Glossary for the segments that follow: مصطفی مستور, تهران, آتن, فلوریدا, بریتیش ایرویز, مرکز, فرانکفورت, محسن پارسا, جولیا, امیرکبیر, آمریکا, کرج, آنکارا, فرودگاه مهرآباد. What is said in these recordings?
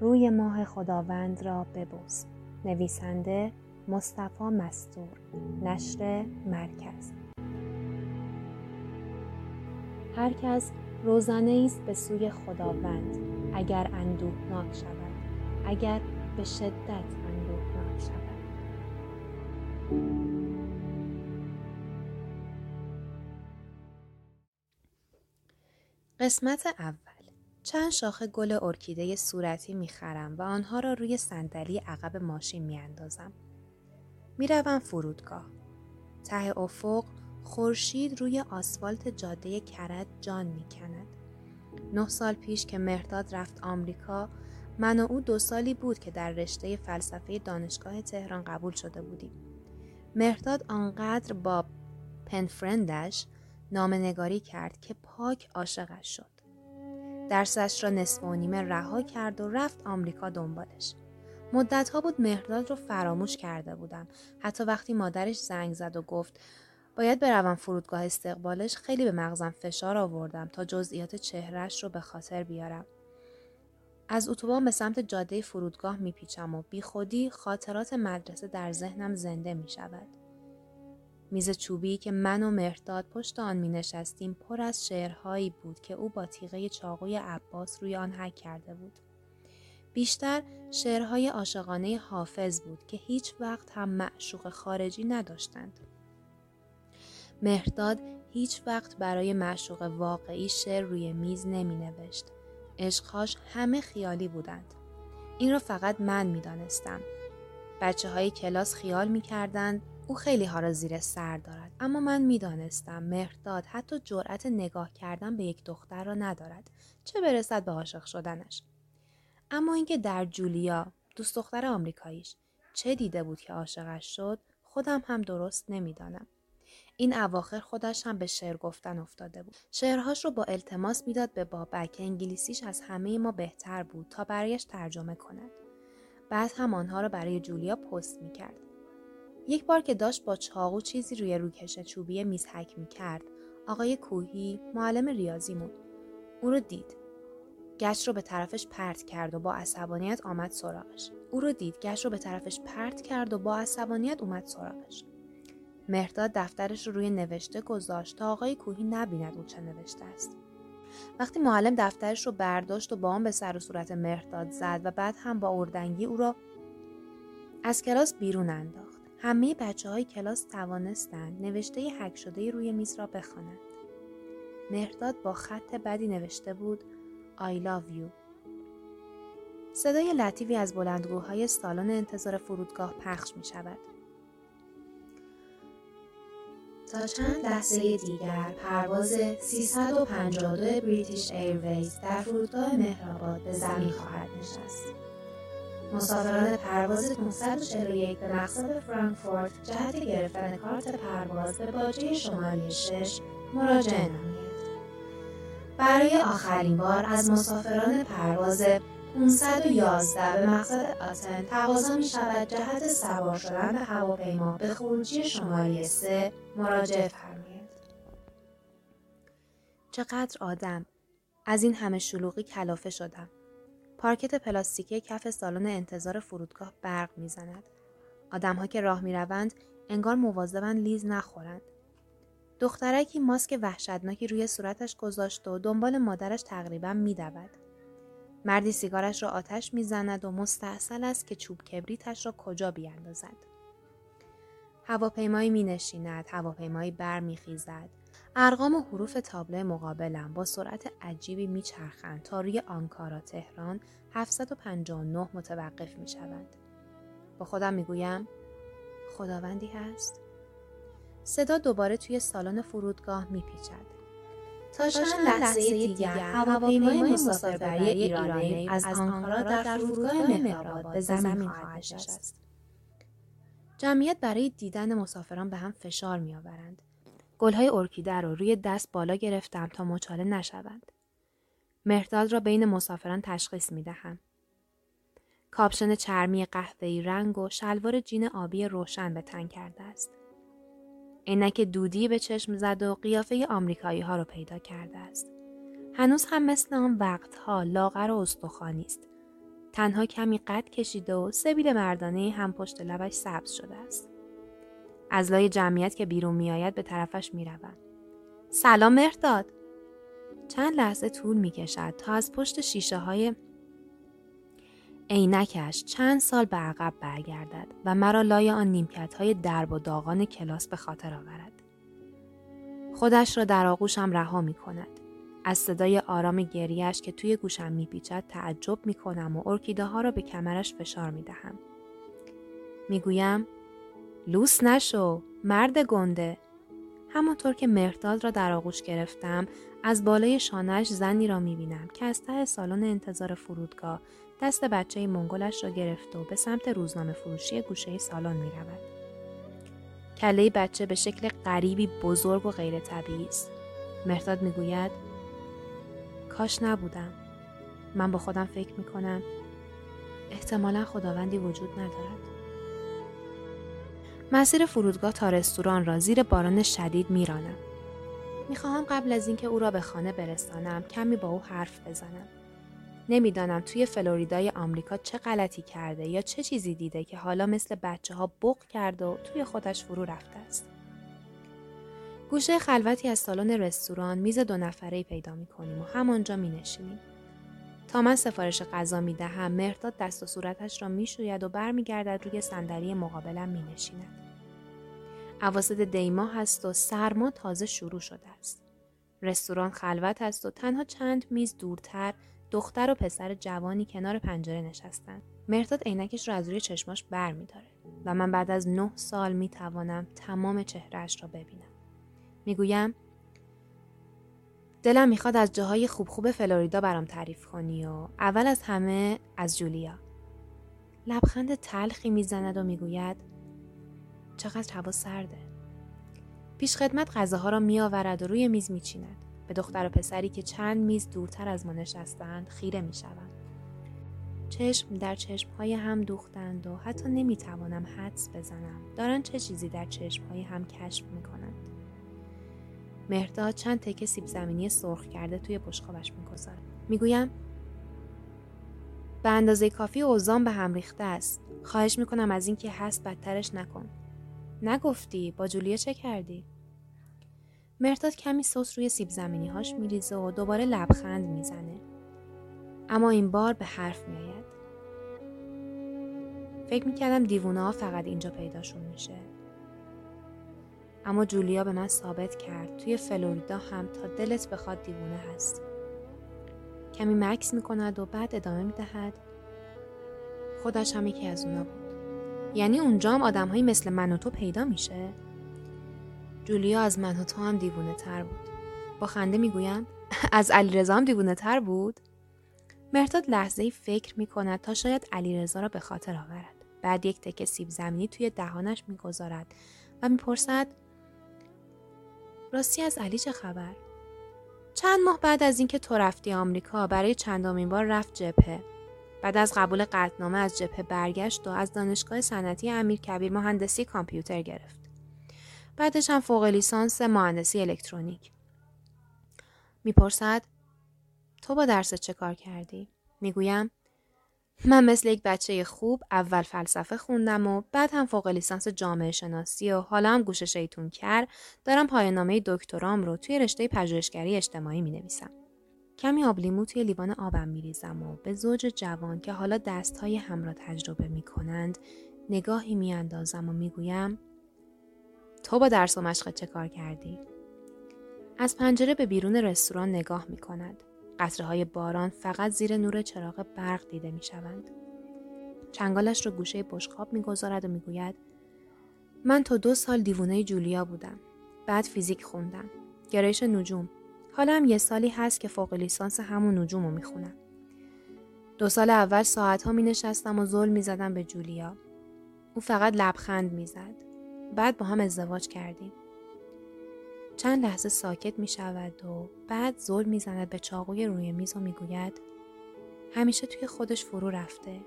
روی ماه خداوند را ببوس. نویسنده مصطفی مستور، نشر مرکز. هر کس روزانه ایست به سوی خداوند، اگر اندوهناک شود، اگر به شدت اندوهناک شود. قسمت اول. چند شاخه گل ارکیده صورتی می‌خرم و آنها را روی صندلی عقب ماشین می‌اندازم. می‌روم فرودگاه. ته افق خورشید روی آسفالت جاده کرج جان می‌کند. 9 سال پیش که مهرداد رفت آمریکا، من و او 2 سالی بود که در رشته فلسفه دانشگاه تهران قبول شده بودیم. مهرداد آنقدر با پنفرندش نامه‌نگاری کرد که پاک عاشقش شد. درسش را نصف و نیمه رها کرد و رفت آمریکا دنبالش. مدت‌ها بود مهرداد رو فراموش کرده بودم. حتی وقتی مادرش زنگ زد و گفت باید بروم فرودگاه استقبالش، خیلی به مغزم فشار آوردم تا جزئیات چهرهش رو به خاطر بیارم. از اتوبان به سمت جاده فرودگاه میپیچم و بی خودی خاطرات مدرسه در ذهنم زنده میشود. میز چوبی که من و مهرداد پشت آن می نشستیم پر از شعرهایی بود که او با تیغه چاقوی عباس روی آن حک کرده بود. بیشتر شعرهای عاشقانه حافظ بود که هیچ وقت هم معشوق خارجی نداشتند. مهرداد هیچ وقت برای معشوق واقعی شعر روی میز نمی نوشت. عشقهاش همه خیالی بودند. این را فقط من می دانستم. بچه های کلاس خیال می کردند او خیلی ها را زیر سر دارد، اما من می دانستم مهرداد حتی جرأت نگاه کردن به یک دختر را ندارد، چه برسد به عاشق شدنش. اما اینکه در جولیا، دوست دختر آمریکاییش، چه دیده بود که عاشقش شد، خودم هم درست نمی دانم. این اواخر خودش هم به شعر گفتن افتاده بود. شعرهاش رو با التماس میداد به بابک که انگلیسیش از همه ما بهتر بود تا برایش ترجمه کند. بعد هم آنها رو برای جولیا پست میکرد. یک بار که داشت با چاقو چیزی روی روکش چوبی میز حک میکرد، آقای کوهی، معلم ریاضیمون، او رو دید. گچ رو به طرفش پرت کرد و با عصبانیت اومد سراغش. مهرداد دفترش رو روی نوشته گذاشت تا آقای کوهی نبیند اون چه نوشته است. وقتی معلم دفترش رو برداشت و با آن به سر و صورت مهرداد زد و بعد هم با اردنگی او را از کلاس بیرون انداخت. همه بچه‌های کلاس توانستند نوشته حک شده روی میز را بخوانند. مهرداد با خط بدی نوشته بود I love you. صدای لطیفی از بلندگوهای سالن انتظار فرودگاه پخش می شود. تا چند لحظه دیگر پرواز 352 بریتیش ایرویز در فرودگاه مهرآباد به زمین خواهد نشست. مسافران پرواز 541 به مقصد فرانکفورت جهت گرفتن کارت پرواز به باجه شماره 6 مراجعه نمایید. برای آخرین بار از مسافران پرواز 511 به مقصد آتن تقاضا می شود جهت سوار شدن به هواپیما به خروجی شماره 3 مراجعه فرمایید. چقدر آدم! از این همه شلوغی کلافه شدم. پارکت پلاستیکی کف سالن انتظار فرودگاه برق می زند. آدم ها که راه می روند انگار مواظبند لیز نخورند. دخترکی ماسک وحشتناکی روی صورتش گذاشت و دنبال مادرش تقریبا می دود. مردی سیگارش را آتش می‌زند و مستعجل است که چوب کبریتش را کجا بیاندازد. هواپیمایی می‌نشیند، هواپیمایی برمیخیزد. ارقام و حروف تابلو مقابلم با سرعت عجیبی میچرخند تا روی آنکارا تهران 759 متوقف میشوند. با خودم میگویم خداوندی هست. صدا دوباره توی سالن فرودگاه میپیچد. تا چند لحظه دیگر هواپیمای مسافربری ایرانی از آنکارا در فرودگاه مهرآباد به زمین خواهد نشست. جمعیت برای دیدن مسافران به هم فشار می‌آورند. گل‌های ارکیده را روی دست بالا گرفتم تا مچاله نشوند. مهرداد را بین مسافران تشخیص می‌دهم. کاپشن چرمی قهوه‌ای رنگ و شلوار جین آبی روشن به تن کرده است. عینک دودی به چشم زد و قیافه آمریکایی ها رو پیدا کرده است. هنوز هم مثل آن وقتها لاغر و استخوانی است. تنها کمی قد کشیده و سبیل مردانه هم پشت لبش سبز شده است. از لای جمعیت که بیرون می آید به طرفش می روند. سلام مهرداد. چند لحظه طول می کشد تا از پشت شیشه های عینکش چند سال به عقب برگردد و مرا لای آن نیمکت های درب و داغان کلاس به خاطر آورد. خودش را در آغوشم رها می کند. از صدای آرام گریه‌اش که توی گوشم میپیچد تعجب میکنم و ارکیده ها را به کمرش فشار میدهم. میگویم لوس نشو، مرد گنده. همانطور که مهرداد را در آغوش گرفتم، از بالای شانه‌اش زنی را میبینم که از ته سالن انتظار فرودگاه دست بچه منگولش را گرفته و به سمت روزنامه فروشی گوشه سالن میرود. کله بچه به شکل غریبی بزرگ و غیر طبیعی است. مهرداد میگوید کاش نبودم. من با خودم فکر میکنم احتمالا خداوندی وجود ندارد. مسیر فرودگاه تا رستوران را زیر باران شدید میرانم. میخواهم قبل از اینکه او را به خانه برسانم کمی با او حرف بزنم. نمیدانم توی فلوریدای آمریکا چه غلطی کرده یا چه چیزی دیده که حالا مثل بچه ها بغ کرده و توی خودش فرو رفته است. گوشه خلوتی از سالن رستوران میز دو نفره‌ای پیدا می‌کنیم و همانجا می‌نشینیم. تا من سفارش غذا می‌دهم، مهرداد دست و صورتش را می‌شوید و برمیگردد روی صندلی مقابلم می‌نشیند. اواسط دی‌ماه است و سرما تازه شروع شده است. رستوران خلوت است و تنها چند میز دورتر دختر و پسر جوانی کنار پنجره نشستند. مهرداد عینکش را از روی چشماش برمی‌دارد و من بعد از 9 سال می‌توانم تمام چهره‌اش را ببینم. میگویم دلم میخواد از جاهای خوب فلوریدا برام تعریف کنی و اول از همه از جولیا. لبخند تلخی میزند و میگوید چقدر هوا سرده. پیش خدمت غذاها را میآورد و روی میز میچیند. به دختر و پسری که چند میز دورتر از ما نشستند خیره میشوند. چشم در چشمهای هم دوختند و حتی نمیتوانم حدس بزنم دارن چه چیزی در چشمهای هم کشف میکنند. مهرداد چند تکه سیب زمینی سرخ کرده توی بشقابش می‌گذارد. میگویم به اندازه کافی اوزان به هم ریخته است. خواهش میکنم از این که هست بدترش نکن. نگفتی با جولیا چه کردی؟ مهرداد کمی سس روی سیب زمینی‌هاش می‌ریزه و دوباره لبخند میزنه. اما این بار به حرف میآید. فکر میکردم دیوونه‌ها فقط اینجا پیداشون میشه. اما جولیا به من ثابت کرد توی فلوریدا هم تا دلت بخواد دیوونه هست. کمی مکث میکند و بعد ادامه میدهد خودش هم یکی از اونا بود. یعنی اونجا هم آدم‌هایی مثل من و تو پیدا میشه؟ جولیا از من و تو هم دیوونه تر بود. با خنده میگویم از علیرضا هم دیوونه تر بود؟ مهرداد لحظه‌ای فکر میکند تا شاید علیرضا را به خاطر آورد. بعد یک تکه سیب زمینی توی دهانش میگذارد و میپرسد راستی از علی چه خبر؟ چند ماه بعد از اینکه تو رفتی آمریکا برای چندمین بار رفت جبهه. بعد از قبول قطعنامه از جبهه برگشت و از دانشگاه صنعتی امیرکبیر مهندسی کامپیوتر گرفت. بعدش هم فوق لیسانس مهندسی الکترونیک. میپرسد تو با درس چه کار کردی؟ میگویم من مثل یک بچه خوب اول فلسفه خوندم و بعد هم فوق لیسانس جامعه شناسی و حالا هم گوش شیطون کر دارم پایان‌نامه دکترام رو توی رشته پژوهشگری اجتماعی می‌نویسم. کمی آب لیمو توی لیوان آبم می‌ریزم و به زوج جوان که حالا دست‌های هم را تجربه می‌کنند نگاهی می‌اندازم و می‌گویم تو با درس و مشق چه کار کردی؟ از پنجره به بیرون رستوران نگاه می‌کند. قطره‌های باران فقط زیر نور چراغ برق دیده می‌شوند. چنگالش رو گوشه بشقاب می‌گذارد و می‌گوید من تا 2 سال دیوونه جولیا بودم. بعد فیزیک خوندم. گرایش نجوم. حالا هم 1 سالی هست که فوق لیسانس همون نجوم رو می‌خونم. 2 سال اول ساعت‌ها می‌نشستم و ظلم می‌زدم به جولیا. او فقط لبخند می‌زد. بعد با هم ازدواج کردیم. چند لحظه ساکت می شود و بعد زل می زند به چاقوی روی میز و می گوید همیشه توی خودش فرو رفته.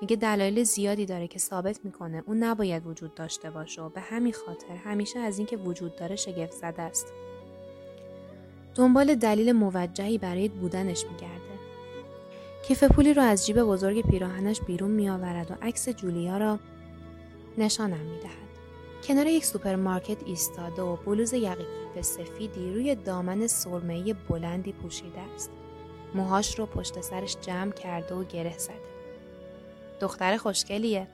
میگه دلایل زیادی داره که ثابت می کنه اون نباید وجود داشته باشه و به همین خاطر همیشه از این که وجود داره شگفت زده است. دنبال دلیل موجهی برای بودنش می گرده. کیف پولی را از جیب بزرگ پیراهنش بیرون می آورد و عکس جولیا را نشانم می دهد. کنار یک سوپرمارکت ایستاده و بلوز یقه کیف سفیدی روی دامن سرمه‌ای بلندی پوشیده است. موهاش رو پشت سرش جمع کرده و گره زده. دختر خوشگلیه.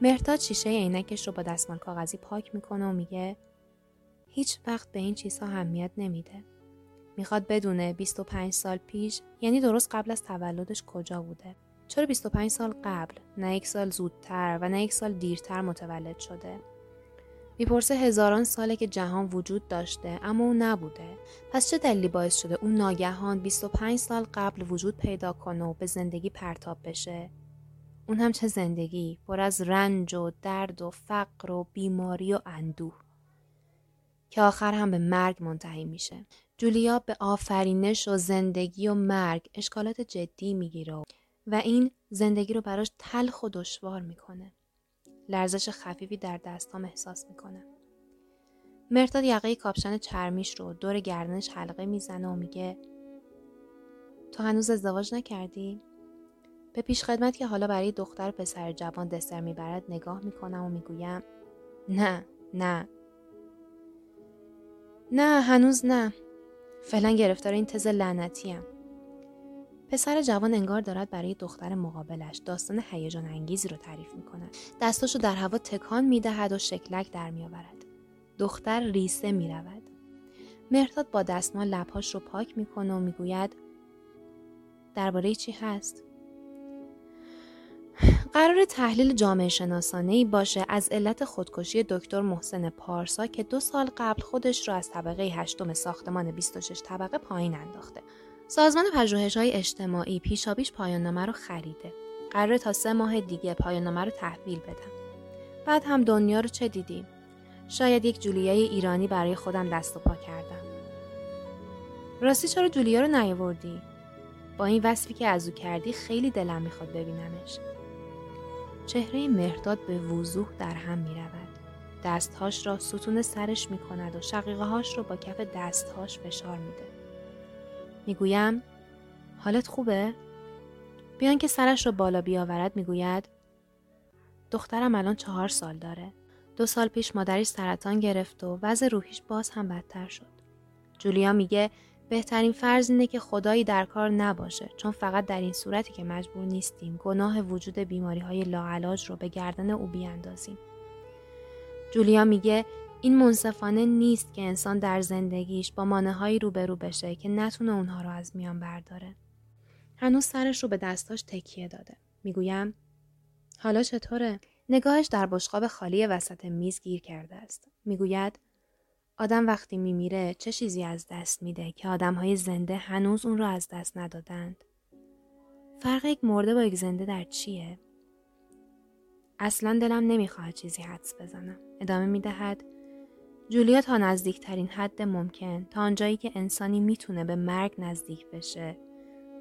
مهرداد شیشه عینکش رو با دستمال کاغذی پاک میکنه و میگه هیچ وقت به این چیزها اهمیت نمیده. میخواد بدونه 25 سال پیش، یعنی درست قبل از تولدش، کجا بوده. چرا 25 سال قبل، نه یک سال زودتر و نه یک سال دیرتر متولد شده؟ میپرسه هزاران ساله که جهان وجود داشته اما او نبوده. پس چه دلیلی باعث شده او ناگهان 25 سال قبل وجود پیدا کنه و به زندگی پرتاب بشه؟ اون هم چه زندگی، پر از رنج و درد و فقر و بیماری و اندوه که آخر هم به مرگ منتهی میشه. جولیا به آفرینش و زندگی و مرگ اشکالات جدی میگیره و این زندگی رو براش تلخ و دشوار میکنه. لرزش خفیفی در دستام احساس میکنم. مرداد یقه کاپشن چرمیش رو دور گردنش حلقه میزنه و میگه تو هنوز ازدواج نکردی؟ به پیش خدمت که حالا برای دختر پسر جوان دسر میبرد نگاه میکنم و میگویم نه هنوز نه. فعلا گرفتار این تز لعنتیم. پسر جوان انگار دارد برای دختر مقابلش داستان هیجان انگیزی رو تعریف میکند. دستاشو در هوا تکان میدهد و شکلک در میآورد. دختر ریسه میرود. مهرداد با دستمال لبهاش رو پاک میکنه و میگوید درباره چی هست؟ قرار تحلیل جامعه شناسانه‌ای باشه از علت خودکشی دکتر محسن پارسا که 2 سال قبل خودش رو از طبقه 8 ساختمان 26 طبقه پایین انداخته. سازمان پژوهش‌های اجتماعی پیشاپیش پایان‌نامه رو خریده. قراره تا 3 ماه دیگه پایان‌نامه رو تحویل بدم. بعد هم دنیا رو چه دیدیم؟ شاید یک جولیای ایرانی برای خودم دست و پا کردم. راستی چرا جولیا رو نیاوردی؟ با این وصفی که از او کردی خیلی دلم می‌خواد ببینمش. چهره مهرداد به وضوح در هم می‌رود. دستهاش را ستون سرش می‌کند و شقیقه‌هاش رو با کف دستهاش فشار می‌ده. میگویم حالت خوبه؟ بیان که سرش رو بالا بیاورد میگوید دخترم الان 4 سال داره. 2 سال پیش مادرش سرطان گرفت و وضع روحیش باز هم بدتر شد. جولیا میگه بهترین فرض اینه که خدایی در کار نباشه، چون فقط در این صورتی که مجبور نیستیم گناه وجود بیماری‌های لاعلاج رو به گردن او بیاندازیم. جولیا میگه این منصفانه نیست که انسان در زندگیش با مانع‌هایی روبرو بشه که نتونه اونها رو از میان برداره. هنوز سرش رو به دستاش تکیه داده. میگویم حالا چطوره؟ نگاهش در بشقاب خالی وسط میز گیر کرده است. میگوید آدم وقتی میمیره چه چیزی از دست میده که آدم‌های زنده هنوز اون رو از دست ندادند؟ فرق یک مرده با یک زنده در چیه؟ اصلاً دلم نمیخواد چیزی حدس بزنم. ادامه میدهد جولیا تا نزدیکترین حد ممکن، تا آنجایی که انسانی میتونه به مرگ نزدیک بشه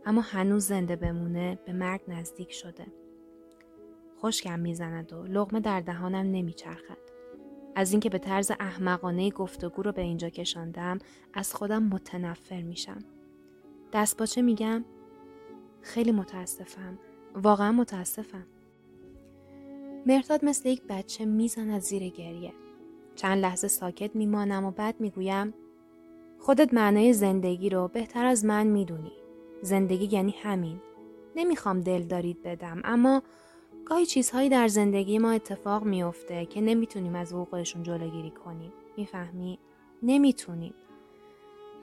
اما هنوز زنده بمونه، به مرگ نزدیک شده. خشکم میزند و لقمه در دهانم نمیچرخد. از اینکه به طرز احمقانه گفتگو رو به اینجا کشاندم از خودم متنفر میشم. دستپاچه میگم خیلی متاسفم، واقعا متاسفم. مرداد مثل یک بچه میزند زیر گریه. چند لحظه ساکت میمانم و بعد میگویم خودت معنای زندگی رو بهتر از من میدونی. زندگی یعنی همین. نمیخوام دلدارید بدم اما گاهی چیزهایی در زندگی ما اتفاق میفته که نمیتونیم از وقوعشون جلوگیری کنیم. میفهمی؟ نمیتونیم.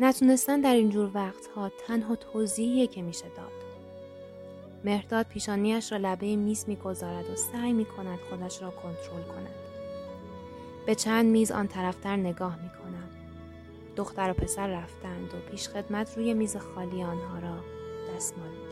نتونستن در اینجور وقتها تنها توضیحیه که میشه داد. مهرداد پیشانیش را لبه میز میگذارد و سعی میکند خودش را کنترل کند. به چند میز آن طرفتر نگاه میکنم. دختر و پسر رفتند و پیش خدمت روی میز خالی آنها را دستمال می‌کند.